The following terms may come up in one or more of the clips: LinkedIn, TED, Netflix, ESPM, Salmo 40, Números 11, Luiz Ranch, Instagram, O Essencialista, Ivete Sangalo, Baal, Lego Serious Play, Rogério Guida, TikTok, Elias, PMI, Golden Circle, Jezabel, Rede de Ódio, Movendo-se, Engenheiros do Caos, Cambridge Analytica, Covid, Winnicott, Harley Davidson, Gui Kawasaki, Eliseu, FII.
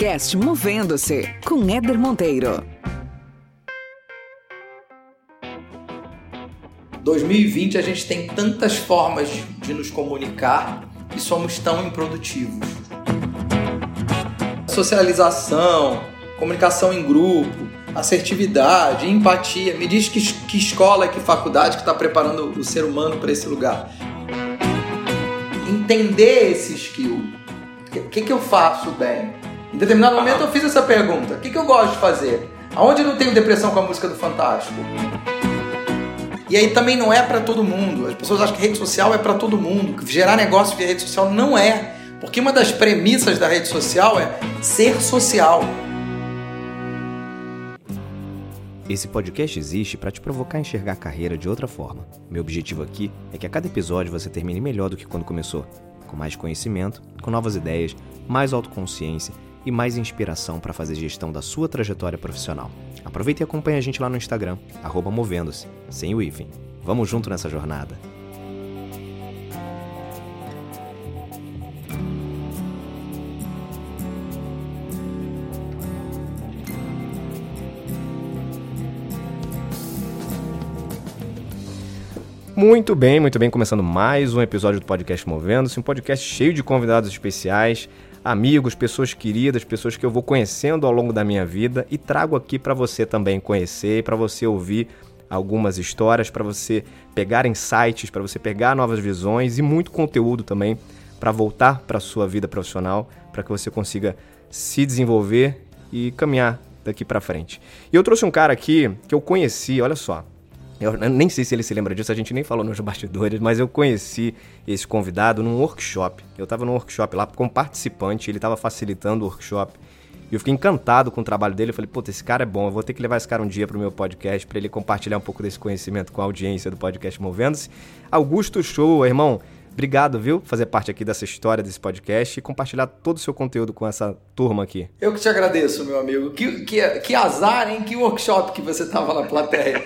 podcast Movendo-se, com Eder Monteiro. 2020 a gente tem tantas formas de nos comunicar e somos tão improdutivos. Socialização, comunicação em grupo, assertividade, empatia. Me diz que escola, que faculdade que está preparando o ser humano para esse lugar. Entender esse skill. O que eu faço bem? Em determinado momento eu fiz essa pergunta. O que eu gosto de fazer? Aonde eu não tenho depressão com a música do Fantástico? E aí também não é para todo mundo. As pessoas acham que rede social é para todo mundo. Gerar negócio via rede social não é. Porque uma das premissas da rede social é ser social. Esse podcast existe para te provocar a enxergar a carreira de outra forma. Meu objetivo aqui é que a cada episódio você termine melhor do que quando começou. Com mais conhecimento, com novas ideias, mais autoconsciência e mais inspiração para fazer gestão da sua trajetória profissional. Aproveita e acompanha a gente lá no Instagram, @movendo-se, sem o hífen. Vamos junto nessa jornada. Muito bem, começando mais um episódio do podcast Movendo-se, um podcast cheio de convidados especiais, amigos, pessoas queridas, pessoas que eu vou conhecendo ao longo da minha vida e trago aqui para você também conhecer, para você ouvir algumas histórias, para você pegar insights, para você pegar novas visões e muito conteúdo também para voltar para a sua vida profissional, para que você consiga se desenvolver e caminhar daqui para frente. E eu trouxe um cara aqui que eu conheci, olha só. Eu nem sei se ele se lembra disso, a gente nem falou nos bastidores, mas eu conheci esse convidado num workshop. Eu estava num workshop lá como participante, ele estava facilitando o workshop. E eu fiquei encantado com o trabalho dele, eu falei, puta, esse cara é bom, eu vou ter que levar esse cara um dia para o meu podcast, para ele compartilhar um pouco desse conhecimento com a audiência do podcast Movendo-se. Augusto Show, irmão, obrigado, viu, por fazer parte aqui dessa história, desse podcast e compartilhar todo o seu conteúdo com essa turma aqui. Eu que te agradeço, meu amigo. Que azar, hein? Que workshop que você tava na plateia.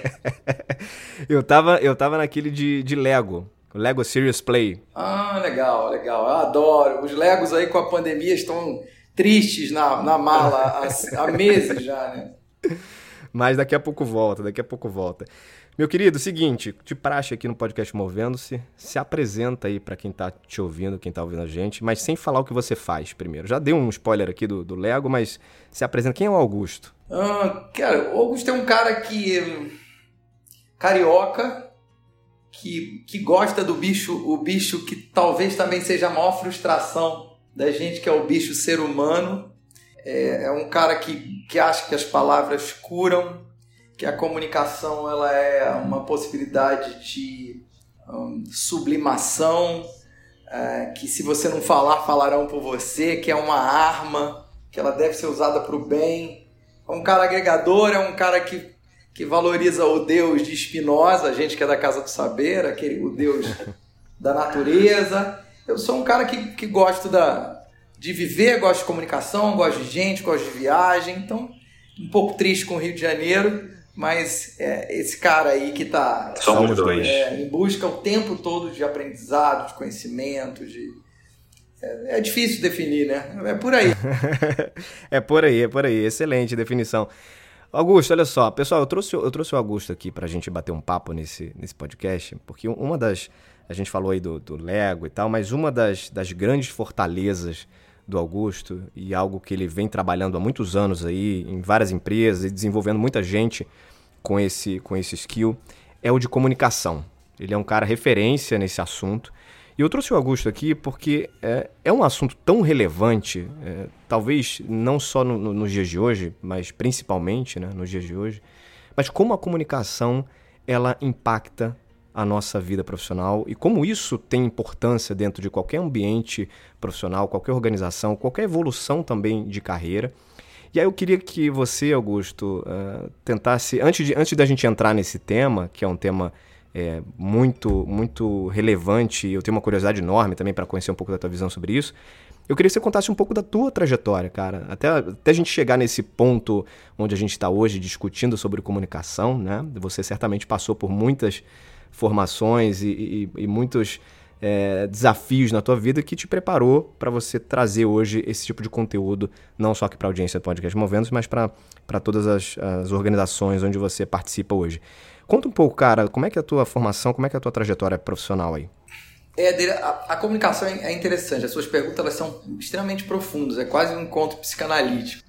Eu tava naquele de Lego. O Lego Serious Play. Ah, legal, legal. Eu adoro. Os Legos aí com a pandemia estão tristes na mala há meses já, né? Mas daqui a pouco volta. Meu querido, seguinte, de praxe aqui no podcast Movendo-se, se apresenta aí para quem tá te ouvindo, quem tá ouvindo a gente, mas sem falar o que você faz primeiro. Já dei um spoiler aqui do Lego, mas se apresenta. Quem é o Augusto? Cara, o Augusto é um cara que... carioca, que gosta do bicho, o bicho que talvez também seja a maior frustração da gente, que é o bicho ser humano. É um cara que acha que as palavras curam, que a comunicação ela é uma possibilidade de sublimação, que se você não falar, falarão por você, que é uma arma, que ela deve ser usada para o bem. É um cara agregador, é um cara que valoriza o Deus de Spinoza, a gente que é da Casa do Saber, o Deus da natureza. Eu sou um cara que gosto de viver, gosto de comunicação, gosto de gente, gosto de viagem, então um pouco triste com o Rio de Janeiro, mas esse cara aí que está em busca o tempo todo de aprendizado, de conhecimento, é difícil definir, né? É por aí. é por aí, excelente definição. Augusto, olha só, pessoal, eu trouxe o Augusto aqui pra gente bater um papo nesse podcast, porque uma das... A gente falou aí do Lego e tal, mas uma das grandes fortalezas do Augusto e algo que ele vem trabalhando há muitos anos aí em várias empresas e desenvolvendo muita gente com esse skill é o de comunicação. Ele é um cara referência nesse assunto. E eu trouxe o Augusto aqui porque é um assunto tão relevante, talvez não só nos dias de hoje, mas principalmente, né, nos dias de hoje, mas como a comunicação ela impacta a nossa vida profissional e como isso tem importância dentro de qualquer ambiente profissional, qualquer organização, qualquer evolução também de carreira. E aí eu queria que você, Augusto, tentasse, antes da gente entrar nesse tema, que é um tema muito, muito relevante, eu tenho uma curiosidade enorme também para conhecer um pouco da tua visão sobre isso, eu queria que você contasse um pouco da tua trajetória, cara, até a gente chegar nesse ponto onde a gente está hoje discutindo sobre comunicação, né? Você certamente passou por muitas formações e muitos desafios na tua vida que te preparou para você trazer hoje esse tipo de conteúdo, não só aqui para a audiência do podcast Movendo-se, mas para todas as organizações onde você participa hoje. Conta um pouco, cara, como é que é a tua formação, como é que é a tua trajetória profissional aí? A comunicação é interessante, as suas perguntas elas são extremamente profundas, é quase um encontro psicanalítico.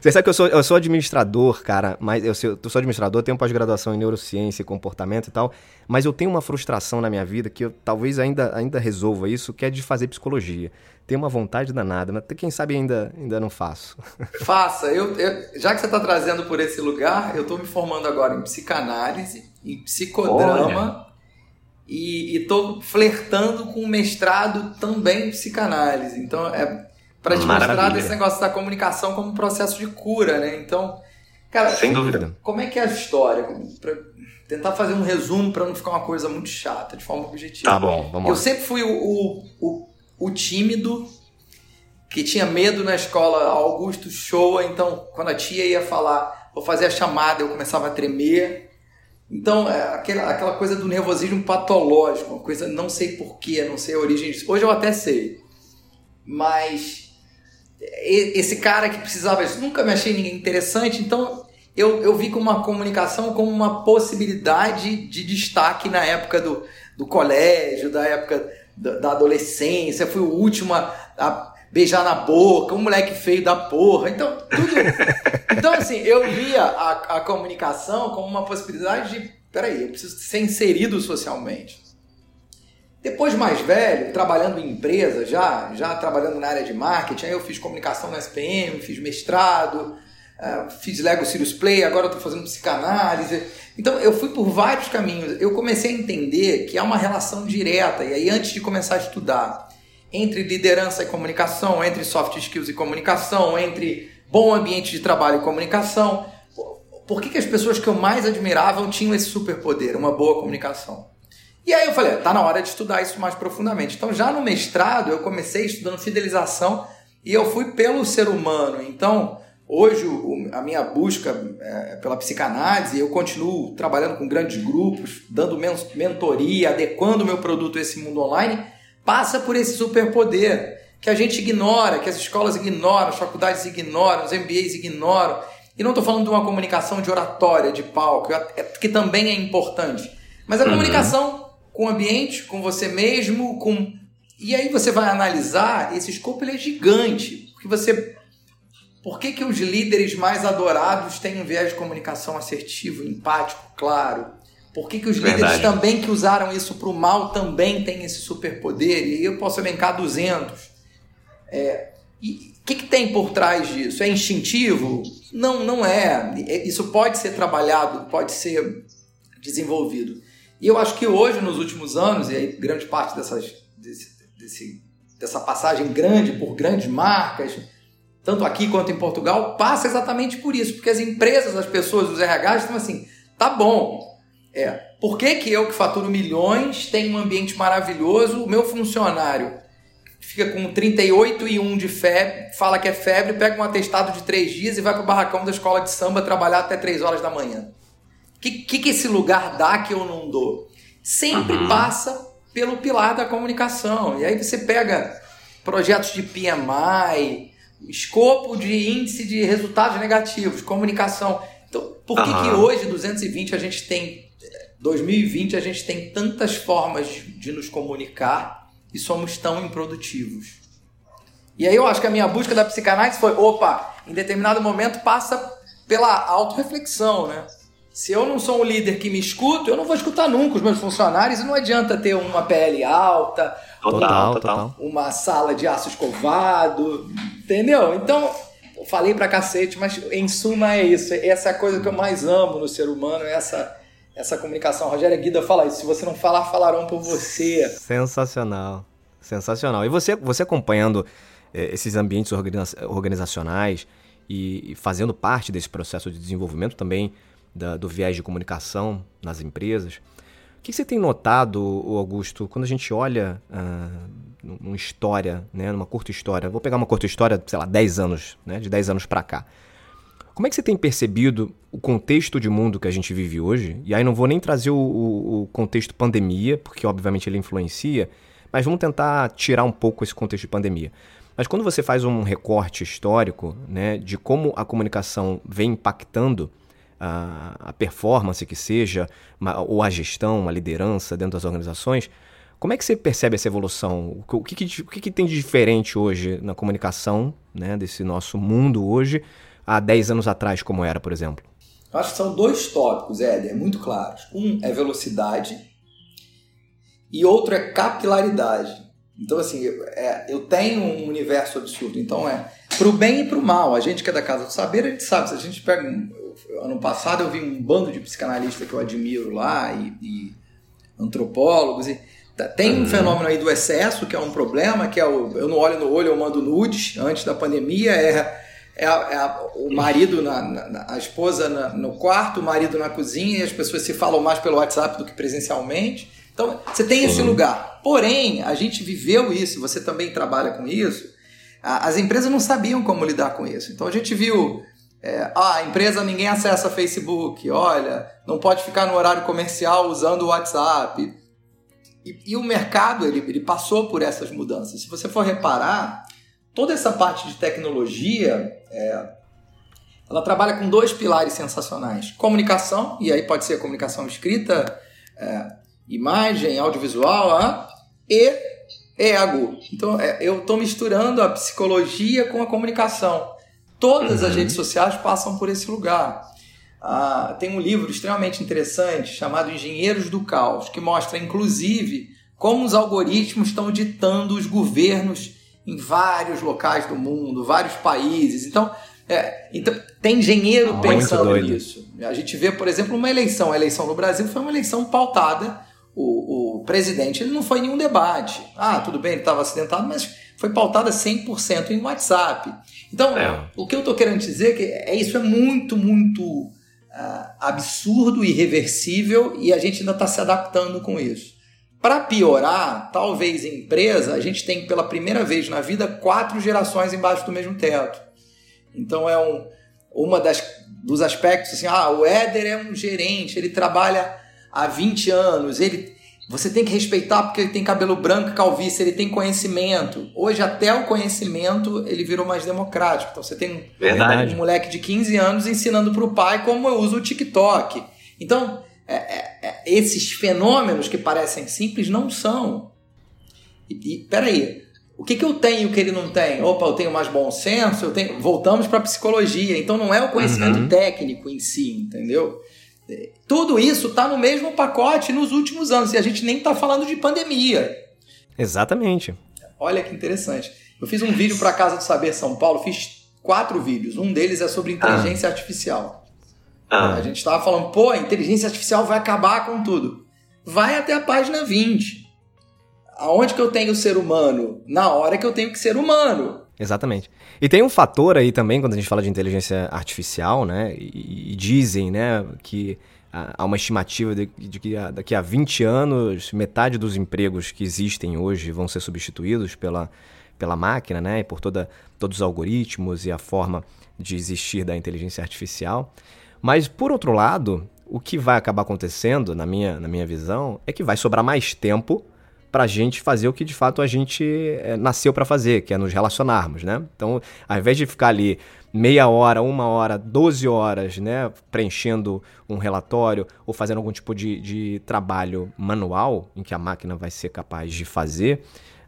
Você sabe que eu sou administrador, cara, mas eu sou administrador, tenho pós-graduação em neurociência e comportamento e tal, mas eu tenho uma frustração na minha vida que eu talvez ainda resolva isso, que é de fazer psicologia. Tenho uma vontade danada, mas quem sabe ainda não faço. Faça, já que você está trazendo por esse lugar, eu estou me formando agora em psicanálise, em psicodrama. Olha. E estou flertando com o mestrado também em psicanálise. Então, é para te mostrar esse negócio da comunicação como um processo de cura, né? Então, cara, sem dúvida. Como é que é a história? Pra tentar fazer um resumo para não ficar uma coisa muito chata, de forma objetiva. Tá bom, vamos lá. Eu sempre fui o tímido, que tinha medo na escola Augusto Show. Então, quando a tia ia falar, vou fazer a chamada, eu começava a tremer. Então, aquela coisa do nervosismo patológico, uma coisa, não sei porquê, não sei a origem disso. Hoje eu até sei, mas esse cara que precisava disso, nunca me achei ninguém interessante, então eu vi como uma comunicação, como uma possibilidade de destaque na época do colégio, da época da adolescência, fui o último a beijar na boca, um moleque feio da porra, então tudo... Então, assim, eu via a comunicação como uma possibilidade de... Peraí, eu preciso ser inserido socialmente. Depois, mais velho, trabalhando em empresa, já trabalhando na área de marketing, aí eu fiz comunicação na ESPM, fiz mestrado, fiz Lego Serious Play, agora eu estou fazendo psicanálise. Então, eu fui por vários caminhos. Eu comecei a entender que há uma relação direta, e aí antes de começar a estudar, entre liderança e comunicação, entre soft skills e comunicação, entre... bom ambiente de trabalho e comunicação. Por que as pessoas que eu mais admirava tinham esse superpoder, uma boa comunicação? E aí eu falei, tá na hora de estudar isso mais profundamente. Então, já no mestrado, eu comecei estudando fidelização e eu fui pelo ser humano. Então, hoje, a minha busca pela psicanálise, eu continuo trabalhando com grandes grupos, dando mentoria, adequando o meu produto a esse mundo online, passa por esse superpoder que a gente ignora, que as escolas ignoram, as faculdades ignoram, os MBAs ignoram. E não estou falando de uma comunicação de oratória, de palco, que também é importante. Mas a comunicação com o ambiente, com você mesmo, com... E aí você vai analisar, esse escopo ele é gigante. Porque Por que os líderes mais adorados têm um viés de comunicação assertivo, empático, claro? Por que os líderes também que usaram isso para o mal também têm esse superpoder? E eu posso elencar 200. E o que tem por trás disso? É instintivo? Não, não é. Isso pode ser trabalhado, pode ser desenvolvido. E eu acho que hoje, nos últimos anos, e aí grande parte dessa passagem grande por grandes marcas, tanto aqui quanto em Portugal, passa exatamente por isso. Porque as empresas, as pessoas, os RHs estão assim, tá bom. Por que eu que faturo milhões, tenho um ambiente maravilhoso, o meu funcionário... fica com 38,1 de febre, fala que é febre, pega um atestado de 3 dias e vai pro barracão da escola de samba trabalhar até 3 horas da manhã. Que esse lugar dá que eu não dou? Sempre passa pelo pilar da comunicação. E aí você pega projetos de PMI, escopo de índice de resultados negativos, comunicação. Então, por que hoje, 2020, a gente tem tantas formas de nos comunicar e somos tão improdutivos? E aí eu acho que a minha busca da psicanálise foi, em determinado momento passa pela autorreflexão, né? Se eu não sou um líder que me escuto, eu não vou escutar nunca os meus funcionários, e não adianta ter uma PL alta, total. Uma sala de aço escovado, entendeu? Então, eu falei pra cacete, mas em suma é isso, essa é a coisa que eu mais amo no ser humano, essa comunicação. Rogério Guida fala isso, se você não falar, falarão por você. Sensacional. E você acompanhando esses ambientes organizacionais e fazendo parte desse processo de desenvolvimento também do viés de comunicação nas empresas, o que você tem notado, Augusto, quando a gente olha uma história, né, numa curta história, vou pegar uma curta história, sei lá, 10 anos, né, de 10 anos para cá, Como é que você tem percebido o contexto de mundo que a gente vive hoje? E aí não vou nem trazer o contexto pandemia, porque obviamente ele influencia, mas vamos tentar tirar um pouco esse contexto de pandemia. Mas quando você faz um recorte histórico, né, de como a comunicação vem impactando a performance que seja, ou a gestão, a liderança dentro das organizações, como é que você percebe essa evolução? O que tem de diferente hoje na comunicação, né, desse nosso mundo hoje, há 10 anos atrás, como era, por exemplo? Eu acho que são dois tópicos, Eder, muito claros. Um é velocidade e outro é capilaridade. Então, assim, eu tenho um universo absurdo. Então, pro bem e pro mal. A gente que é da Casa do Saber, a gente sabe. Se a gente pega... Ano passado eu vi um bando de psicanalistas que eu admiro lá e antropólogos. E tem um fenômeno aí do excesso, que é um problema, que é eu não olho no olho, eu mando nudes. Antes da pandemia o marido, a esposa no quarto, o marido na cozinha, e as pessoas se falam mais pelo WhatsApp do que presencialmente. Então, você tem esse lugar. Porém, a gente viveu isso, você também trabalha com isso. As empresas não sabiam como lidar com isso. Então, a gente viu... a empresa, ninguém acessa Facebook. Olha, não pode ficar no horário comercial usando o WhatsApp. E o mercado, ele passou por essas mudanças. Se você for reparar, toda essa parte de tecnologia... ela trabalha com dois pilares sensacionais. Comunicação, e aí pode ser comunicação escrita... imagem, audiovisual, e ego. Então, eu estou misturando a psicologia com a comunicação. Todas as redes sociais passam por esse lugar. Tem um livro extremamente interessante chamado Engenheiros do Caos, que mostra, inclusive, como os algoritmos estão ditando os governos em vários locais do mundo, vários países. Então, tem engenheiro pensando nisso. A gente vê, por exemplo, uma eleição. A eleição no Brasil foi uma eleição pautada. O presidente, ele não foi em nenhum debate. Tudo bem, ele estava acidentado, mas foi pautada 100% em WhatsApp. Então, o que eu estou querendo dizer é que isso é muito, muito absurdo, irreversível, e a gente ainda está se adaptando com isso. Para piorar, talvez em empresa, a gente tem, pela primeira vez na vida, 4 gerações embaixo do mesmo teto. Então, é um dos aspectos assim, o Eder é um gerente, ele trabalha há 20 anos, você tem que respeitar porque ele tem cabelo branco e calvície, ele tem conhecimento. Hoje até o conhecimento ele virou mais democrático. Então você tem um moleque de 15 anos ensinando para o pai como eu uso o TikTok. Então esses fenômenos que parecem simples não são. E peraí, o que eu tenho que ele não tem? Eu tenho mais bom senso, voltamos para a psicologia. Então não é o conhecimento técnico em si, entendeu? Tudo isso está no mesmo pacote nos últimos anos, e a gente nem está falando de pandemia. Exatamente. Olha que interessante. Eu fiz um vídeo para a Casa do Saber São Paulo, fiz 4 vídeos. Um deles é sobre inteligência artificial. A gente estava falando, a inteligência artificial vai acabar com tudo. Vai até a página 20. Aonde que eu tenho o ser humano? Na hora que eu tenho que ser humano. Exatamente. E tem um fator aí também, quando a gente fala de inteligência artificial, né? E dizem, né, que há uma estimativa de que daqui a 20 anos, metade dos empregos que existem hoje vão ser substituídos pela máquina, né? E por todos os algoritmos e a forma de existir da inteligência artificial. Mas, por outro lado, o que vai acabar acontecendo, na minha visão, é que vai sobrar mais tempo para a gente fazer o que, de fato, a gente nasceu para fazer, que é nos relacionarmos, né? Então, ao invés de ficar ali meia hora, 1 hora, 12 horas, né, preenchendo um relatório ou fazendo algum tipo de trabalho manual, em que a máquina vai ser capaz de fazer,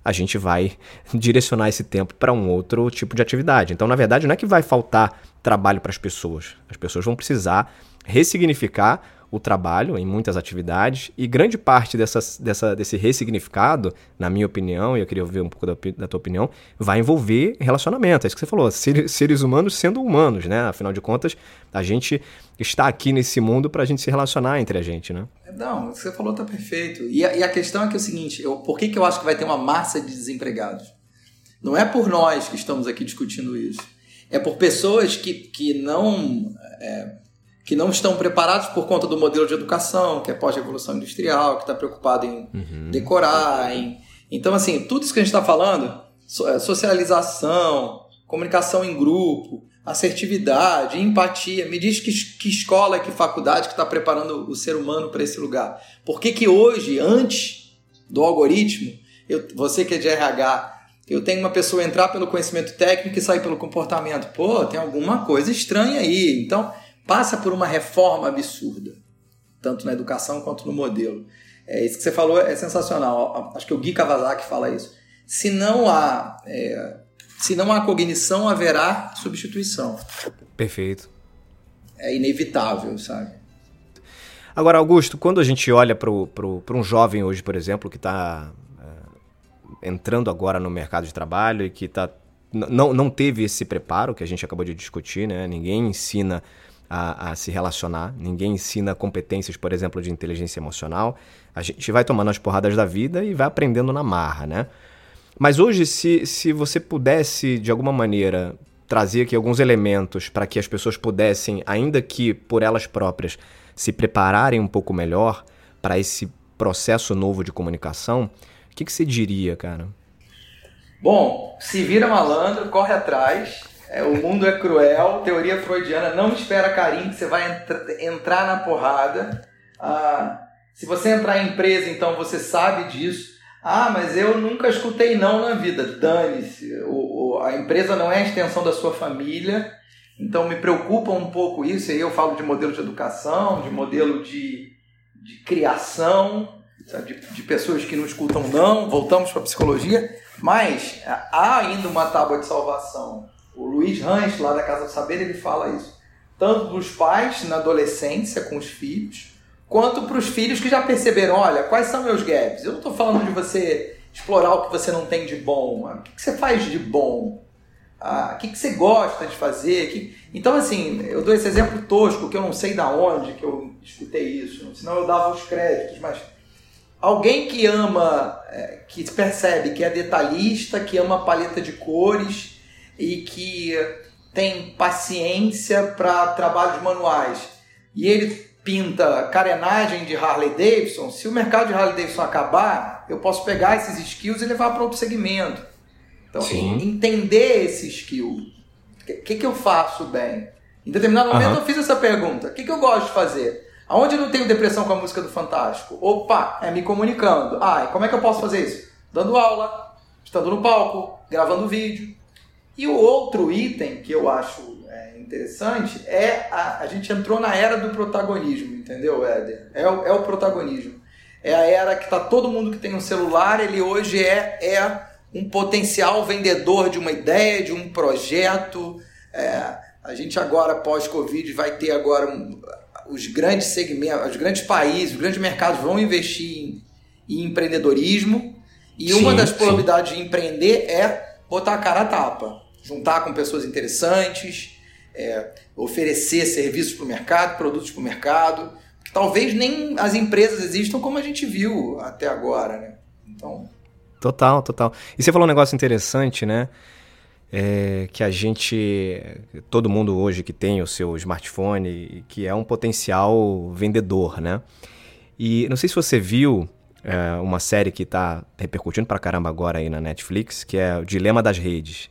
a gente vai direcionar esse tempo para um outro tipo de atividade. Então, na verdade, não é que vai faltar trabalho para as pessoas. As pessoas vão precisar ressignificar o trabalho em muitas atividades, e grande parte desse ressignificado, na minha opinião, e eu queria ouvir um pouco da tua opinião, vai envolver relacionamento. É isso que você falou, seres humanos sendo humanos, né? Afinal de contas, a gente está aqui nesse mundo para a gente se relacionar entre a gente, né? Não, o que você falou está perfeito. E a questão é que é o seguinte, por que eu acho que vai ter uma massa de desempregados? Não é por nós que estamos aqui discutindo isso. É por pessoas que não estão preparados por conta do modelo de educação, que é pós-revolução industrial, que está preocupado em decorar. Então, assim, tudo isso que a gente está falando, socialização, comunicação em grupo, assertividade, empatia. Me diz que escola, que faculdade que está preparando o ser humano para esse lugar. Por que que hoje, antes do algoritmo, você que é de RH, eu tenho uma pessoa entrar pelo conhecimento técnico e sair pelo comportamento? Pô, tem alguma coisa estranha aí. Então, passa por uma reforma absurda, tanto na educação quanto no modelo. É, isso que você falou é sensacional. Acho que o Gui Kawasaki fala isso. Se não há cognição, haverá substituição. Perfeito. É inevitável, sabe? Agora, Augusto, quando a gente olha para um jovem hoje, por exemplo, que está entrando agora no mercado de trabalho e que não teve esse preparo que a gente acabou de discutir, né? Ninguém ensina a se relacionar, ninguém ensina competências, por exemplo, de inteligência emocional. A gente vai tomando as porradas da vida e vai aprendendo na marra, né? Mas hoje, se você pudesse, de alguma maneira, trazer aqui alguns elementos para que as pessoas pudessem, ainda que por elas próprias, se prepararem um pouco melhor para esse processo novo de comunicação, o que você diria, cara? Bom, se vira malandro, corre atrás, o mundo é cruel, teoria freudiana, não espera carinho que você vai entrar na porrada. Se você entrar em empresa, então você sabe disso. Ah, mas eu nunca escutei não na vida. Dane-se. A empresa não é a extensão da sua família. Então me preocupa um pouco isso. E aí eu falo de modelo de educação, de modelo de criação, sabe? De pessoas que não escutam não. Voltamos para a psicologia. Mas há ainda uma tábua de salvação. O Luiz Ranch, lá da Casa do Saber, ele fala isso. Tanto dos pais na adolescência com os filhos, quanto para os filhos que já perceberam, olha, quais são meus gaps? Eu não estou falando de você explorar o que você não tem de bom. O que você faz de bom? O que você gosta de fazer? Então, assim, eu dou esse exemplo tosco, que eu não sei de onde que eu escutei isso, senão eu dava os créditos, mas alguém que ama, que percebe que é detalhista, que ama paleta de cores e que tem paciência para trabalhos manuais, e ele pinta carenagem de Harley Davidson, se o mercado de Harley Davidson acabar, eu posso pegar esses skills e levar para outro segmento. Então, entender esse skill. O que eu faço bem? Em determinado momento eu fiz essa pergunta. O que eu gosto de fazer? Aonde eu não tenho depressão com a música do Fantástico? Opa, é me comunicando. E como é que eu posso fazer isso? Dando aula, estando no palco, gravando vídeo. E o outro item que eu acho interessante é a gente entrou na era do protagonismo, entendeu, Éder? É o protagonismo. É a era que está todo mundo que tem um celular, ele hoje é um potencial vendedor de uma ideia, de um projeto. A gente agora, pós-Covid, vai ter agora os grandes segmentos, os grandes países, os grandes mercados vão investir em empreendedorismo e uma das probabilidades de empreender é botar a cara a tapa, juntar com pessoas interessantes, oferecer serviços para o mercado, produtos para o mercado, que talvez nem as empresas existam como a gente viu até agora, né? Então... Total. E você falou um negócio interessante, né? Que a gente, todo mundo hoje que tem o seu smartphone, que é um potencial vendedor, né? E não sei se você viu uma série que está repercutindo pra caramba agora aí na Netflix, que é o Dilema das Redes,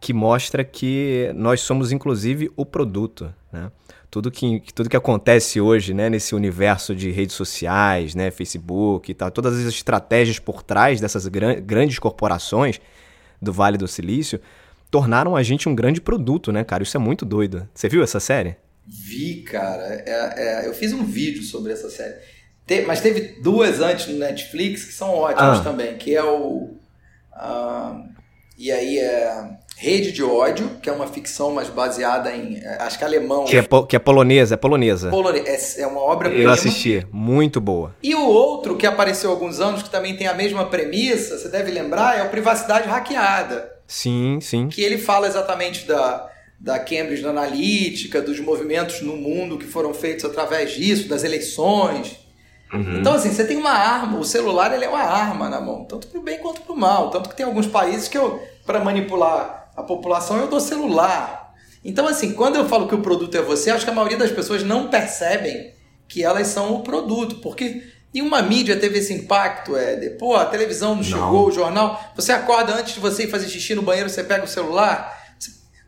que mostra que nós somos, inclusive, o produto, né? Tudo que acontece hoje, né, nesse universo de redes sociais, né, Facebook e tal, todas as estratégias por trás dessas grandes corporações do Vale do Silício tornaram a gente um grande produto, né, cara? Isso é muito doido. Você viu essa série? Vi, cara. Eu fiz um vídeo sobre essa série. Mas teve duas antes no Netflix que são ótimas também, que é o... Rede de Ódio, que é uma ficção mais baseada em... Acho que alemão... Que é polonesa, é uma obra-prima. Eu assisti, muito boa. E o outro, que apareceu há alguns anos, que também tem a mesma premissa, você deve lembrar, é o Privacidade Hackeada. Sim. Que ele fala exatamente da Cambridge Analytica, dos movimentos no mundo que foram feitos através disso, das eleições. Uhum. Então, assim, você tem uma arma, o celular ele é uma arma na mão, tanto pro bem quanto pro mal. Tanto que tem alguns países que para manipular a população, eu dou celular. Então, assim, quando eu falo que o produto é você, acho que a maioria das pessoas não percebem que elas são o produto, porque nenhuma mídia teve esse impacto, Pô, a televisão não chegou, o jornal... Você acorda antes de você ir fazer xixi no banheiro, você pega o celular.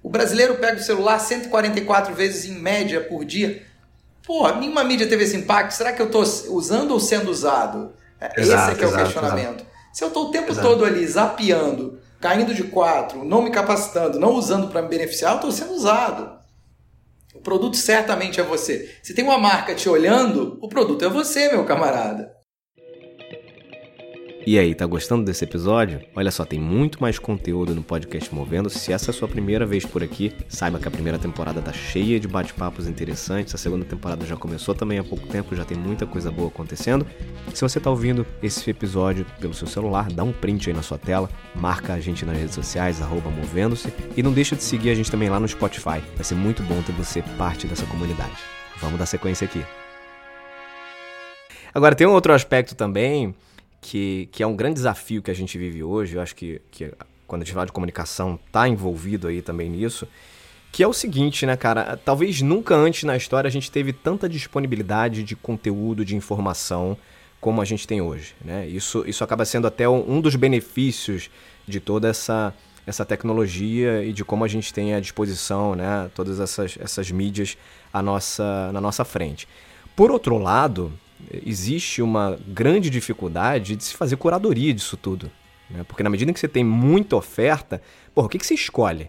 O brasileiro pega o celular 144 vezes em média por dia. Pô, nenhuma mídia teve esse impacto. Será que eu estou usando ou sendo usado? Exato, esse é que é o questionamento. Exato. Se eu estou o tempo todo ali zapeando, caindo de quatro, não me capacitando, não usando para me beneficiar, eu estou sendo usado. O produto certamente é você. Se tem uma marca te olhando, o produto é você, meu camarada. E aí, tá gostando desse episódio? Olha só, tem muito mais conteúdo no podcast Movendo-se. Se essa é a sua primeira vez por aqui, saiba que a primeira temporada tá cheia de bate-papos interessantes. A segunda temporada já começou também há pouco tempo, já tem muita coisa boa acontecendo. Se você tá ouvindo esse episódio pelo seu celular, dá um print aí na sua tela, marca a gente nas redes sociais, @Movendo-se, e não deixa de seguir a gente também lá no Spotify. Vai ser muito bom ter você parte dessa comunidade. Vamos dar sequência aqui. Agora, tem um outro aspecto também, que é um grande desafio que a gente vive hoje. Eu acho que quando a gente fala de comunicação está envolvido aí também nisso, que é o seguinte, né, cara? Talvez nunca antes na história a gente teve tanta disponibilidade de conteúdo, de informação, como a gente tem hoje, né? Isso acaba sendo até um dos benefícios de toda essa tecnologia e de como a gente tem à disposição, né, todas essas mídias na nossa frente. Por outro lado, existe uma grande dificuldade de se fazer curadoria disso tudo, né? Porque na medida em que você tem muita oferta, porra, o que você escolhe?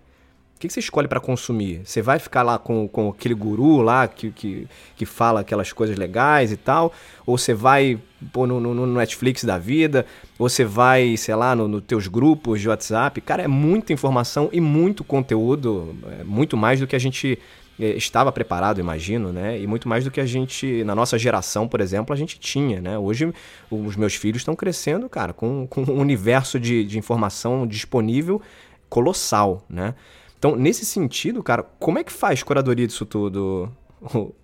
O que você escolhe para consumir? Você vai ficar lá com aquele guru lá que fala aquelas coisas legais e tal? Ou você vai no Netflix da vida? Ou você vai, sei lá, nos teus grupos de WhatsApp? Cara, é muita informação e muito conteúdo, muito mais do que a gente estava preparado, imagino, né? E muito mais do que a gente, na nossa geração, por exemplo, a gente tinha, né? Hoje, os meus filhos estão crescendo, cara, com um universo de informação disponível colossal, né? Então, nesse sentido, cara, como é que faz curadoria disso tudo,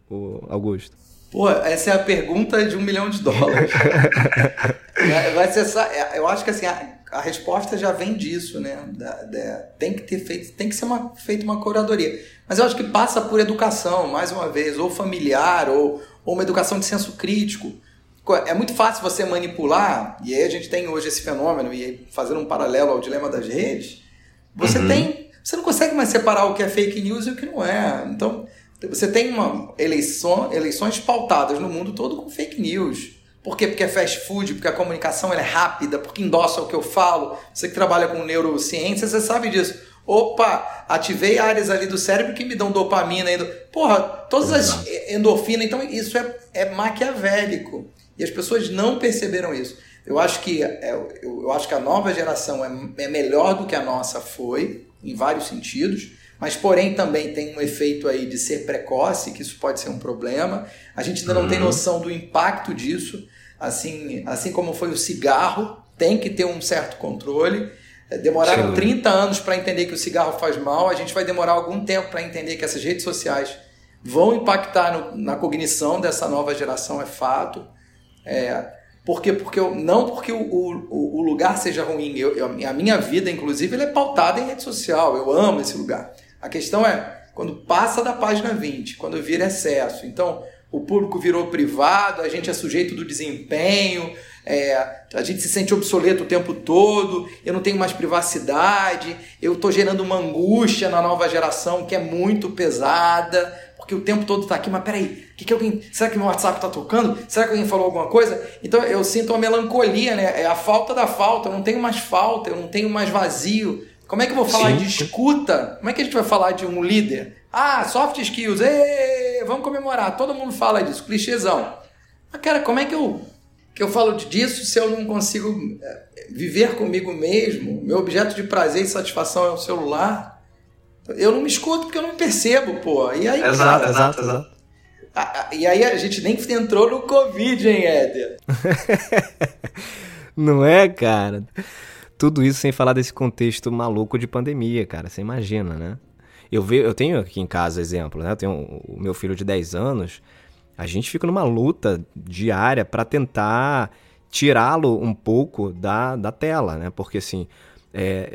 o Augusto? Pô, essa é a pergunta de $1 milhão. Vai ser essa, eu acho que assim, a resposta já vem disso, né? Tem que ser feita uma curadoria. Mas eu acho que passa por educação, mais uma vez, ou familiar, ou uma educação de senso crítico. É muito fácil você manipular, e aí a gente tem hoje esse fenômeno, e aí fazendo um paralelo ao dilema das redes, você não consegue mais separar o que é fake news e o que não é. Então, você tem eleições pautadas no mundo todo com fake news. Por quê? Porque é fast food, porque a comunicação é rápida, porque endossa o que eu falo. Você que trabalha com neurociência, você sabe disso. Opa, ativei áreas ali do cérebro que me dão dopamina. Porra, todas as endorfinas. Então isso é maquiavélico. E as pessoas não perceberam isso. Eu acho que a nova geração é melhor do que a nossa foi, em vários sentidos. Mas, porém, também tem um efeito aí de ser precoce, que isso pode ser um problema. A gente ainda não tem noção do impacto disso. Assim como foi o cigarro, tem que ter um certo controle. Demoraram 30 anos para entender que o cigarro faz mal. A gente vai demorar algum tempo para entender que essas redes sociais vão impactar na cognição dessa nova geração, é fato. Porque o lugar seja ruim. A minha vida, inclusive, ela é pautada em rede social. Eu amo esse lugar. A questão é, quando passa da página 20, quando vira excesso. Então, o público virou privado, a gente é sujeito do desempenho, a gente se sente obsoleto o tempo todo, eu não tenho mais privacidade, eu estou gerando uma angústia na nova geração que é muito pesada, porque o tempo todo está aqui, mas peraí, será que meu WhatsApp está tocando? Será que alguém falou alguma coisa? Então eu sinto uma melancolia, né? É a falta da falta, eu não tenho mais falta, eu não tenho mais vazio. Como é que eu vou falar de escuta? Como é que a gente vai falar de um líder? Ah, soft skills, vamos comemorar. Todo mundo fala disso, clichêzão. Mas, cara, como é que eu falo disso se eu não consigo viver comigo mesmo? Meu objeto de prazer e satisfação é o celular. Eu não me escuto porque eu não me percebo, pô. E aí, exato. E aí a gente nem entrou no Covid, hein, Éder? Não é, cara? Tudo isso sem falar desse contexto maluco de pandemia, cara. Você imagina, né? Eu tenho aqui em casa exemplo, né? Eu tenho o meu filho de 10 anos. A gente fica numa luta diária para tentar tirá-lo um pouco da tela, né? Porque, assim,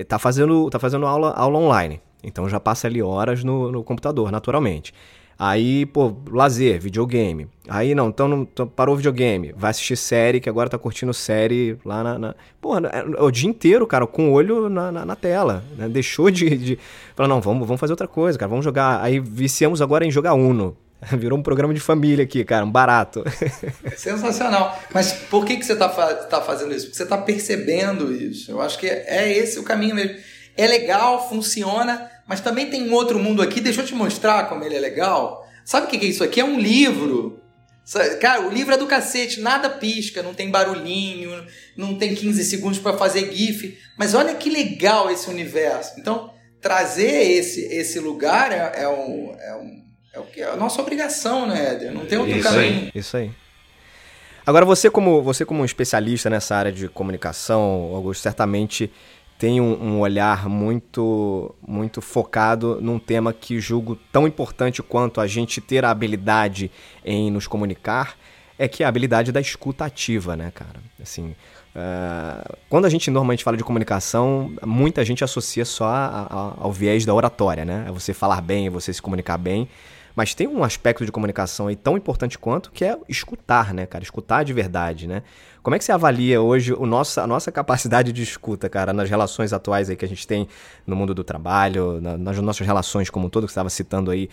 tá fazendo aula online. Então já passa ali horas no computador, naturalmente. Aí, pô, lazer, videogame. Aí não, então parou o videogame. Vai assistir série, que agora tá curtindo série lá na... Porra, o dia inteiro, cara, com o olho na tela, né? Deixou de... Falar, não, vamos fazer outra coisa, cara, vamos jogar. Aí viciamos agora em jogar Uno. Virou um programa de família aqui, cara, um barato. Sensacional. Mas por que você tá fazendo isso? Porque você tá percebendo isso. Eu acho que é esse o caminho mesmo. É legal, funciona... Mas também tem um outro mundo aqui, deixa eu te mostrar como ele é legal. Sabe o que é isso aqui? É um livro. Cara, o livro é do cacete, nada pisca, não tem barulhinho, não tem 15 segundos para fazer gif. Mas olha que legal esse universo. Então, trazer esse lugar é a nossa obrigação, né, Eder? Não tem outro caminho. Isso aí. Agora, você como um especialista nessa área de comunicação, Augusto, certamente... tem um olhar muito, muito focado num tema que julgo tão importante quanto a gente ter a habilidade em nos comunicar, é que é a habilidade da escuta ativa, né, cara? Assim, quando a gente normalmente fala de comunicação, muita gente associa só ao viés da oratória, né? É você falar bem, é você se comunicar bem. Mas tem um aspecto de comunicação aí tão importante quanto, que é escutar, né, cara? Escutar de verdade, né? Como é que você avalia hoje a nossa capacidade de escuta, cara, nas relações atuais aí que a gente tem no mundo do trabalho, nas nossas relações como um todo, que você estava citando aí,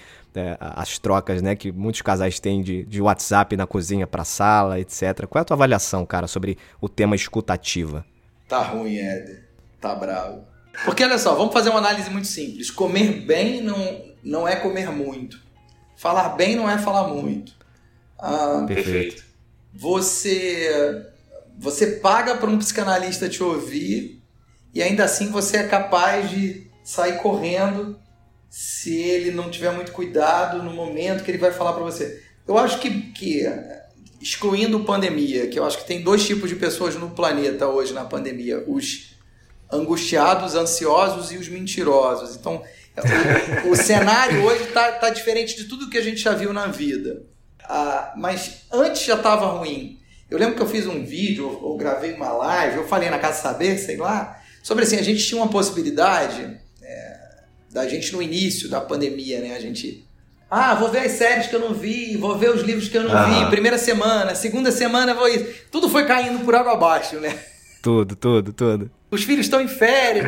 as trocas, né, que muitos casais têm de WhatsApp na cozinha para a sala, etc. Qual é a tua avaliação, cara, sobre o tema escuta ativa? Tá ruim, Eder. Tá bravo. Porque, olha só, vamos fazer uma análise muito simples. Comer bem não é comer muito. Falar bem não é falar muito. Perfeito. Você paga para um psicanalista te ouvir e ainda assim você é capaz de sair correndo se ele não tiver muito cuidado no momento que ele vai falar para você. Eu acho que excluindo pandemia, que eu acho que tem dois tipos de pessoas no planeta hoje na pandemia, os angustiados, ansiosos e os mentirosos. Então... o cenário hoje tá diferente de tudo que a gente já viu na vida, mas antes já estava ruim. Eu lembro que eu fiz um vídeo, ou gravei uma live, eu falei na Casa do Saber, sei lá, sobre assim, a gente tinha uma possibilidade da gente no início da pandemia, né, a gente, vou ver as séries que eu não vi, vou ver os livros que eu não vi, primeira semana, segunda semana, vou ir. Tudo foi caindo por água abaixo, né? Tudo. Os filhos estão em férias.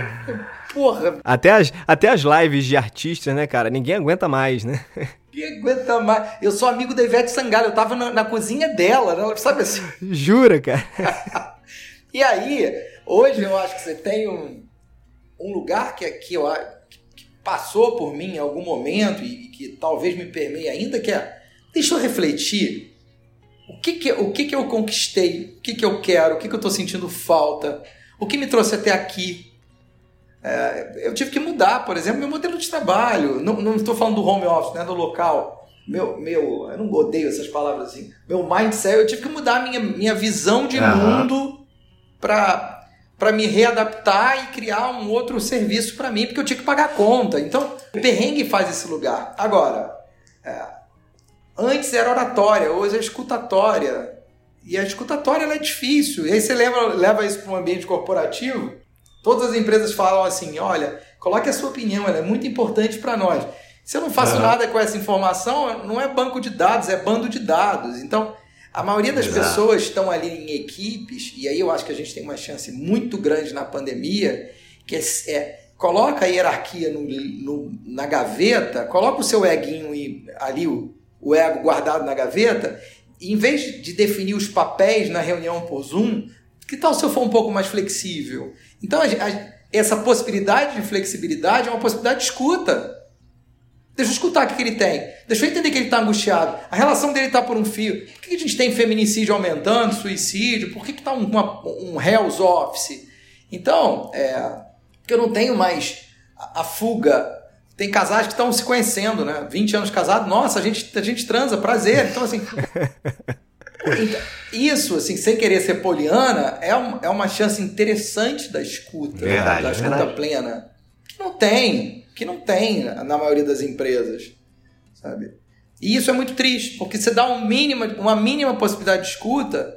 Porra. Até as lives de artistas, né, cara? Ninguém aguenta mais, né? Ninguém aguenta mais. Eu sou amigo da Ivete Sangalo. Eu tava na cozinha dela, né? Sabe assim? Jura, cara? E aí, hoje eu acho que você tem um lugar que passou por mim em algum momento e que talvez me permeie ainda, que é... Deixa eu refletir. O que eu conquistei? O que eu quero? O que eu tô sentindo falta? O que me trouxe até aqui? Eu tive que mudar, por exemplo, meu modelo de trabalho. Não estou falando do home office, né, do local. Eu não odeio essas palavras assim. Meu mindset, eu tive que mudar a minha visão de mundo para me readaptar e criar um outro serviço para mim, porque eu tinha que pagar a conta. Então, o perrengue faz esse lugar. Agora, antes era oratória, hoje é escutatória. E a escutatória ela é difícil. E aí você leva isso para um ambiente corporativo. Todas as empresas falam assim, olha, coloque a sua opinião, ela é muito importante para nós. Se eu não faço nada com essa informação, não é banco de dados, é bando de dados. Então, a maioria das pessoas estão ali em equipes, e aí eu acho que a gente tem uma chance muito grande na pandemia, que coloca a hierarquia na gaveta, coloca o seu eguinho ali, o ego guardado na gaveta, e em vez de definir os papéis na reunião por Zoom, que tal se eu for um pouco mais flexível? Então, essa possibilidade de flexibilidade é uma possibilidade de escuta. Deixa eu escutar o que ele tem. Deixa eu entender que ele está angustiado. A relação dele está por um fio. Por que a gente tem feminicídio aumentando, suicídio? Por que está um hell's office? Então, eu não tenho mais a fuga. Tem casais que estão se conhecendo, né? 20 anos casados. Nossa, a gente transa, prazer. Então, assim... Isso, assim, sem querer ser poliana, é uma chance interessante da escuta, verdade, né? Da escuta plena, que não tem na maioria das empresas, sabe? E isso é muito triste, porque você dá uma mínima possibilidade de escuta,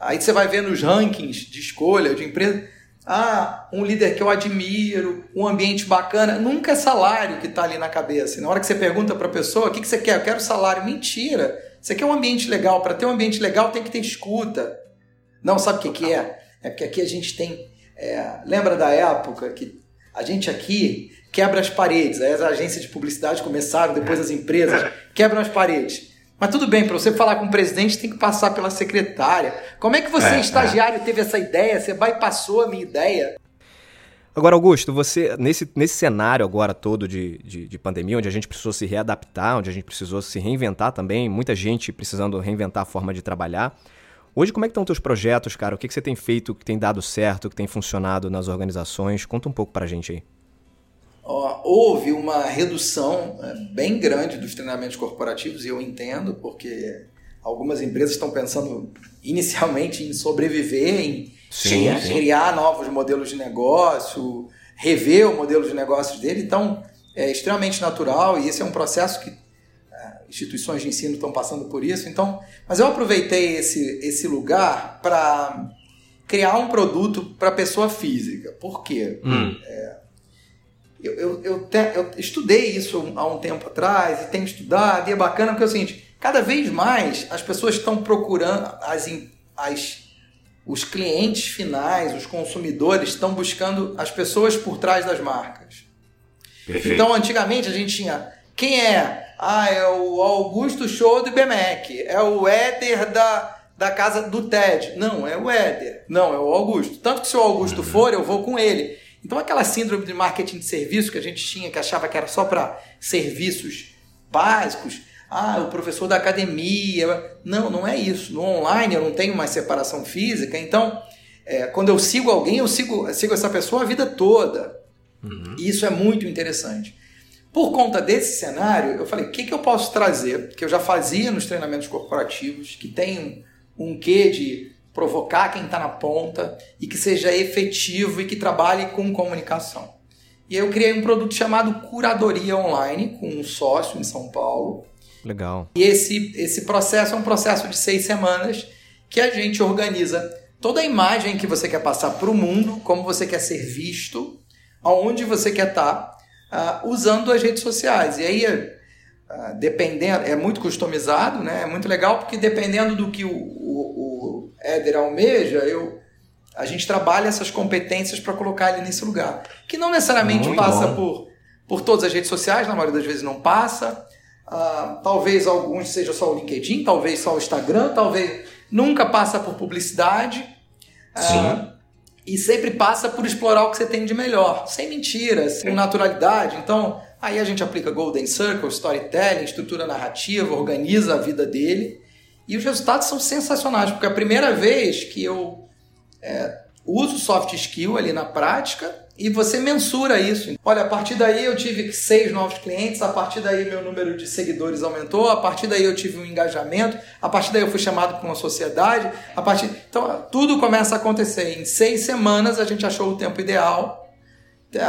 aí você vai ver nos rankings de escolha de empresa, ah, um líder que eu admiro, um ambiente bacana, nunca é salário que está ali na cabeça. Na hora que você pergunta para a pessoa, o que você quer? Eu quero salário. Mentira! Você quer um ambiente legal. Para ter um ambiente legal tem que ter escuta. Não, sabe o que é? É porque aqui a gente tem... lembra da época que a gente aqui quebra as paredes? As agências de publicidade começaram, depois as empresas quebram as paredes. Mas tudo bem, para você falar com o presidente tem que passar pela secretária. Como é que você, estagiário, teve essa ideia? Você bypassou a minha ideia. Agora, Augusto, você, nesse cenário agora todo de pandemia, onde a gente precisou se readaptar, onde a gente precisou se reinventar também, muita gente precisando reinventar a forma de trabalhar. Hoje, como é que estão os teus projetos, cara? O que você tem feito, que tem dado certo, que tem funcionado nas organizações? Conta um pouco pra gente aí. Houve uma redução bem grande dos treinamentos corporativos, e eu entendo, porque algumas empresas estão pensando inicialmente em sobreviver, em criar novos modelos de negócio, rever o modelo de negócios dele. Então, é extremamente natural, e esse é um processo que instituições de ensino estão passando por isso. Então, mas eu aproveitei esse lugar para criar um produto para pessoa física. Por quê? Eu estudei isso há um tempo atrás e tenho estudado, e é bacana porque é o seguinte, cada vez mais as pessoas estão procurando, os clientes finais, os consumidores estão buscando as pessoas por trás das marcas. Perfeito. Então, antigamente a gente tinha... Quem é? Ah, é o Augusto Show do IBMEC. É o Eder da casa do TED. Não, é o Eder. Não, é o Augusto. Tanto que se o Augusto for, eu vou com ele. Então aquela síndrome de marketing de serviço que a gente tinha, que achava que era só para serviços básicos. Ah, o professor da academia. Não, não é isso. No online eu não tenho mais separação física. Então, quando eu sigo alguém, eu sigo essa pessoa a vida toda. E isso é muito interessante. Por conta desse cenário, eu falei, o que eu posso trazer? Que eu já fazia nos treinamentos corporativos, que tem um quê de provocar quem está na ponta e que seja efetivo e que trabalhe com comunicação. E aí eu criei um produto chamado Curadoria Online, com um sócio em São Paulo. Legal. E esse processo é um processo de 6 semanas que a gente organiza toda a imagem que você quer passar para o mundo, como você quer ser visto, aonde você quer estar, usando as redes sociais. E aí, dependendo, é muito customizado, né? É muito legal, porque dependendo do que o Eder almeja, a gente trabalha essas competências para colocar ele nesse lugar. Que não necessariamente muito passa por todas as redes sociais, na maioria das vezes não passa. Talvez alguns seja só o LinkedIn, talvez só o Instagram, talvez nunca passa por publicidade. Sim. E sempre passa por explorar o que você tem de melhor, sem mentiras, com naturalidade. Então, aí a gente aplica Golden Circle, storytelling, estrutura narrativa, organiza a vida dele. E os resultados são sensacionais, porque é a primeira vez que eu uso soft skill ali na prática e você mensura isso. Olha, a partir daí eu tive 6 novos clientes, a partir daí meu número de seguidores aumentou, a partir daí eu tive um engajamento, a partir daí eu fui chamado para uma sociedade, então tudo começa a acontecer. Em 6 semanas a gente achou o tempo ideal.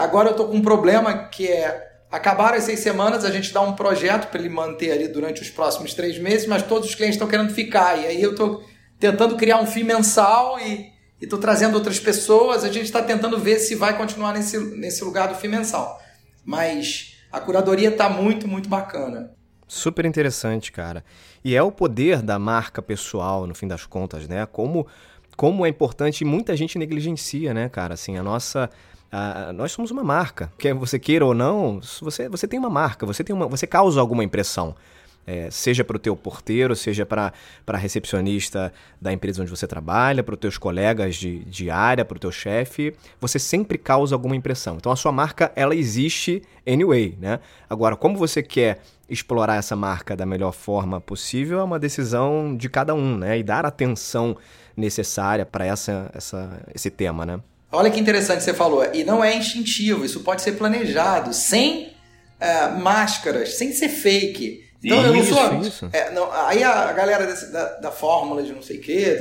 Agora eu estou com um problema que é, acabaram as 6 semanas, a gente dá um projeto para ele manter ali durante os próximos 3 meses, mas todos os clientes estão querendo ficar, e aí eu estou tentando criar um FII mensal e estou trazendo outras pessoas, a gente está tentando ver se vai continuar nesse lugar do FII mensal. Mas a curadoria está muito, muito bacana. Super interessante, cara. E é o poder da marca pessoal, no fim das contas, né? Como é importante, e muita gente negligencia, né, cara? Assim, nós somos uma marca. Quer você queira ou não, você tem uma marca, você causa alguma impressão. Seja para o teu porteiro, seja para a recepcionista da empresa onde você trabalha, para os teus colegas de área, para o teu chefe, você sempre causa alguma impressão. Então, a sua marca, ela existe anyway, né? Agora, como você quer explorar essa marca da melhor forma possível é uma decisão de cada um, né? E dar atenção necessária para esse tema, né? Olha que interessante você falou. E não é instintivo, isso pode ser planejado, sem máscaras, sem ser fake. Então, eu não sou. Isso. Aí a galera da fórmula de não sei o quê,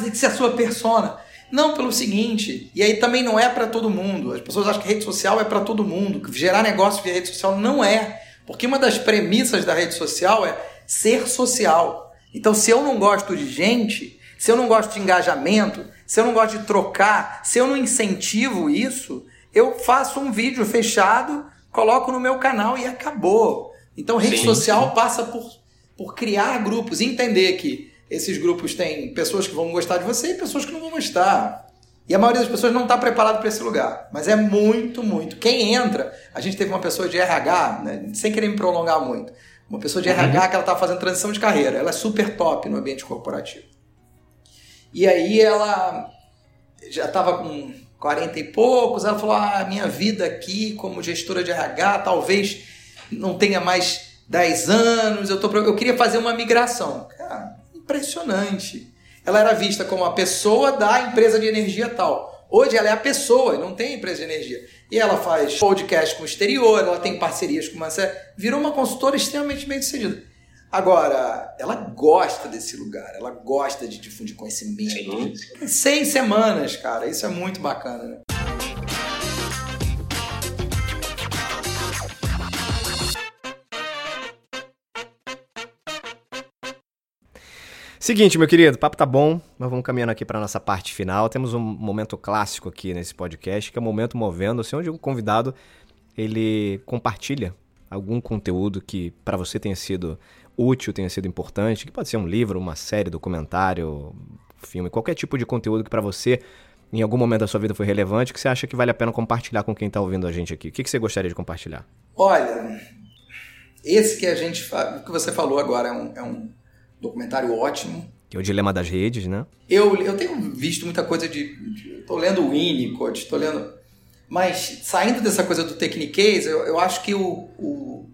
tem que ser a sua persona. Não, pelo seguinte, e aí também não é para todo mundo. As pessoas acham que rede social é para todo mundo, que gerar negócio via rede social não é. Porque uma das premissas da rede social é ser social. Então, se eu não gosto de gente, se eu não gosto de engajamento, se eu não gosto de trocar, se eu não incentivo isso, eu faço um vídeo fechado, coloco no meu canal e acabou. Então, rede social passa por criar grupos, entender que esses grupos têm pessoas que vão gostar de você e pessoas que não vão gostar. E a maioria das pessoas não está preparada para esse lugar. Mas é muito, muito. Quem entra... A gente teve uma pessoa de RH, né, sem querer me prolongar muito, uma pessoa de RH que ela estava fazendo transição de carreira. Ela é super top no ambiente corporativo. E aí ela já estava com 40 e poucos. Ela falou, minha vida aqui como gestora de RH talvez não tenha mais 10 anos. Eu queria fazer uma migração. Cara, impressionante. Ela era vista como a pessoa da empresa de energia tal. Hoje ela é a pessoa, não tem empresa de energia. E ela faz podcast com o exterior, ela tem parcerias com uma série. Virou uma consultora extremamente bem-sucedida. Agora, ela gosta desse lugar, ela gosta de difundir conhecimento. 6 semanas, cara, isso é muito bacana, né? Seguinte, meu querido, o papo tá bom, mas vamos caminhando aqui pra nossa parte final. Temos um momento clássico aqui nesse podcast, que é o momento Movendo-se, onde o convidado ele compartilha algum conteúdo que para você tenha sido útil, tenha sido importante, que pode ser um livro, uma série, documentário, filme, qualquer tipo de conteúdo que para você, em algum momento da sua vida, foi relevante, que você acha que vale a pena compartilhar com quem tá ouvindo a gente aqui. O que você gostaria de compartilhar? Olha, esse que a gente fala, o que você falou agora é um documentário ótimo. Que é o Dilema das Redes, né? Eu tenho visto muita coisa de... Tô lendo o Winnicott, tô lendo... Mas saindo dessa coisa do techniquez, eu acho que o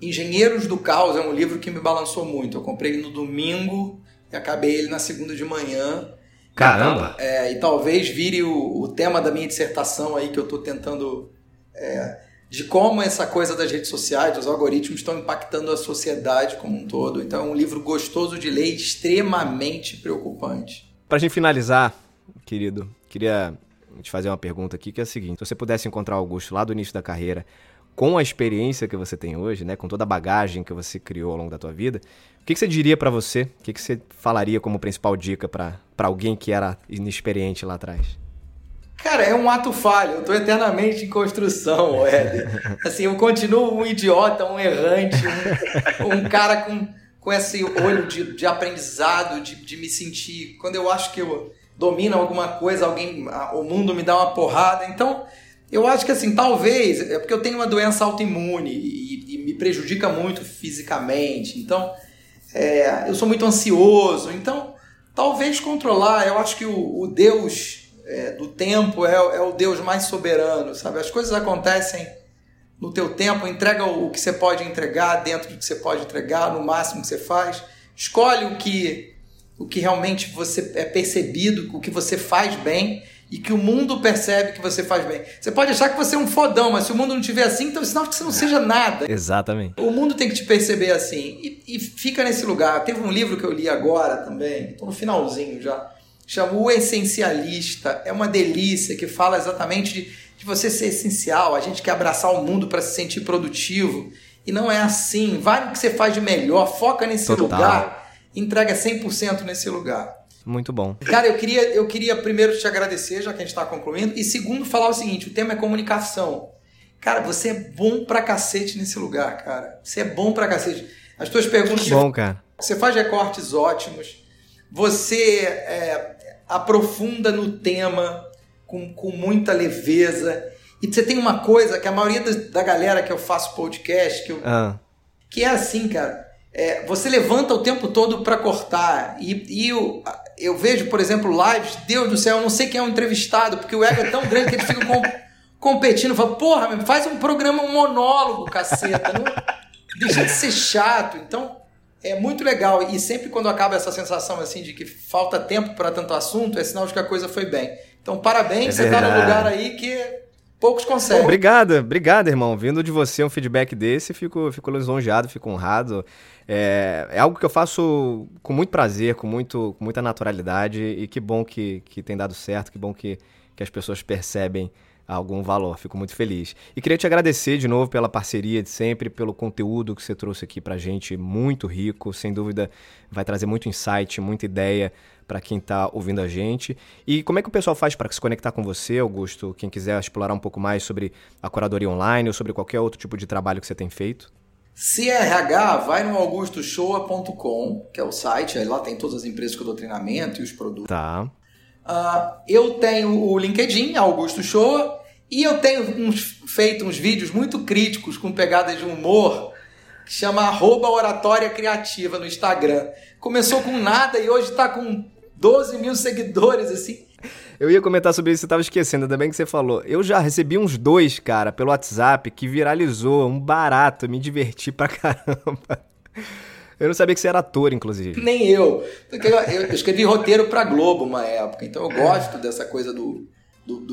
Engenheiros do Caos é um livro que me balançou muito. Eu comprei ele no domingo e acabei ele na segunda de manhã. Caramba! E talvez vire o tema da minha dissertação aí que eu tô tentando... de como essa coisa das redes sociais, dos algoritmos, estão impactando a sociedade como um todo. Então é um livro gostoso de ler, extremamente preocupante. Para a gente finalizar, querido, queria te fazer uma pergunta aqui, que é a seguinte. Se você pudesse encontrar o Augusto lá do início da carreira, com a experiência que você tem hoje, né, com toda a bagagem que você criou ao longo da tua vida, o que você diria para você? O que você falaria como principal dica para alguém que era inexperiente lá atrás? Cara, é um ato falho, eu tô eternamente em construção, Eder. Assim, eu continuo um idiota, um errante, um cara com esse olho de aprendizado, de me sentir... Quando eu acho que eu domino alguma coisa, o mundo me dá uma porrada. Então, eu acho que assim, talvez... É porque eu tenho uma doença autoimune e me prejudica muito fisicamente. Então, eu sou muito ansioso. Então, talvez controlar. Eu acho que o Deus... do tempo é o Deus mais soberano, sabe? As coisas acontecem no teu tempo, entrega o que você pode entregar, dentro do que você pode entregar, no máximo que você faz. Escolhe o que realmente você é percebido, o que você faz bem e que o mundo percebe que você faz bem. Você pode achar que você é um fodão, mas se o mundo não estiver assim, então é sinal que você não seja nada. Exatamente. O mundo tem que te perceber assim e fica nesse lugar. Teve um livro que eu li agora também, tô no finalzinho já, chama O Essencialista, é uma delícia, que fala exatamente de você ser essencial, a gente quer abraçar o mundo para se sentir produtivo, e não é assim, vai no que você faz de melhor, foca nesse lugar, entrega 100% nesse lugar. Muito bom. Cara, eu queria primeiro te agradecer, já que a gente está concluindo, e segundo falar o seguinte, o tema é comunicação. Cara, você é bom pra cacete nesse lugar, cara, você é bom pra cacete. As tuas perguntas... Que bom, cara. Você faz recortes ótimos, você aprofunda no tema com muita leveza. E você tem uma coisa que a maioria da galera que eu faço podcast, que é assim, cara. Você levanta o tempo todo para cortar. E eu vejo, por exemplo, lives, Deus do céu, eu não sei quem é o entrevistado, porque o ego é tão grande que ele fica competindo. Fala, porra, faz um programa, um monólogo, caceta. Não, deixa de ser chato. Então... É muito legal, e sempre quando acaba essa sensação assim de que falta tempo para tanto assunto, é sinal de que a coisa foi bem. Então, parabéns, você está num lugar aí que poucos conseguem. Obrigado, irmão. Vindo de você um feedback desse, fico lisonjeado, fico honrado. É algo que eu faço com muito prazer, com muita naturalidade, e que bom que tem dado certo, que bom que as pessoas percebem algum valor. Fico muito feliz. E queria te agradecer de novo pela parceria de sempre, pelo conteúdo que você trouxe aqui pra gente, muito rico. Sem dúvida, vai trazer muito insight, muita ideia para quem está ouvindo a gente. E como é que o pessoal faz para se conectar com você, Augusto? Quem quiser explorar um pouco mais sobre a curadoria online ou sobre qualquer outro tipo de trabalho que você tem feito? CRH, vai no augustoshow.com, que é o site, lá tem todas as empresas que eu dou treinamento e os produtos. Tá. Eu tenho o LinkedIn, Augusto Show, e eu tenho feito uns vídeos muito críticos com pegadas de humor, que chama @Oratória Criativa no Instagram. Começou com nada e hoje está com 12 mil seguidores, assim. Eu ia comentar sobre isso, eu tava esquecendo, ainda bem que você falou. Eu já recebi uns 2, cara, pelo WhatsApp, que viralizou, um barato, me diverti pra caramba. Eu não sabia que você era ator, inclusive. Nem eu. Eu escrevi roteiro pra Globo uma época, então eu gosto dessa coisa do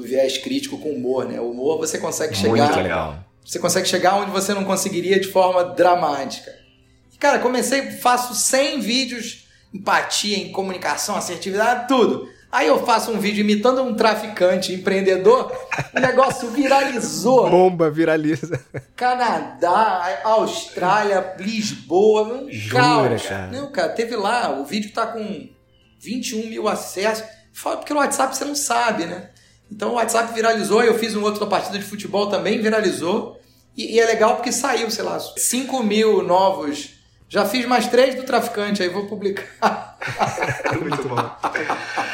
viés crítico com humor, né? O humor você consegue chegar... Muito legal. Você consegue chegar onde você não conseguiria de forma dramática. E, cara, faço 100 vídeos, empatia, em comunicação, assertividade, tudo. Aí eu faço um vídeo imitando um traficante, empreendedor, o negócio viralizou. Bomba, viraliza. Canadá, Austrália, Lisboa, um caos. Cara. Não, cara, teve lá, o vídeo tá com 21 mil acessos. Fala, porque no WhatsApp você não sabe, né? Então o WhatsApp viralizou, eu fiz um outro da partida de futebol também, viralizou. E é legal porque saiu, sei lá, 5 mil novos... Já fiz mais 3 do traficante, aí vou publicar. Muito bom.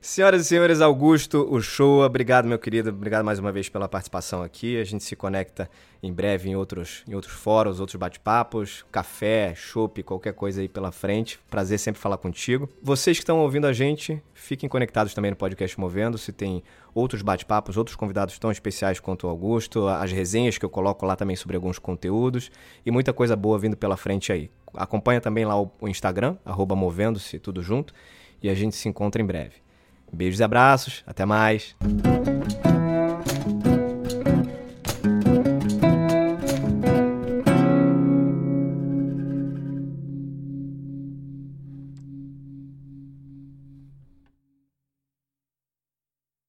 Senhoras e senhores, Augusto, o show. Obrigado, meu querido. Obrigado mais uma vez pela participação aqui. A gente se conecta em breve em outros fóruns, outros bate-papos, café, chopp, qualquer coisa aí pela frente. Prazer sempre falar contigo. Vocês que estão ouvindo a gente, fiquem conectados também no podcast Movendo-se. Tem outros bate-papos, outros convidados tão especiais quanto o Augusto, as resenhas que eu coloco lá também sobre alguns conteúdos e muita coisa boa vindo pela frente aí. Acompanha também lá o Instagram, @Movendo-se, tudo junto. E a gente se encontra em breve. Beijos e abraços, até mais!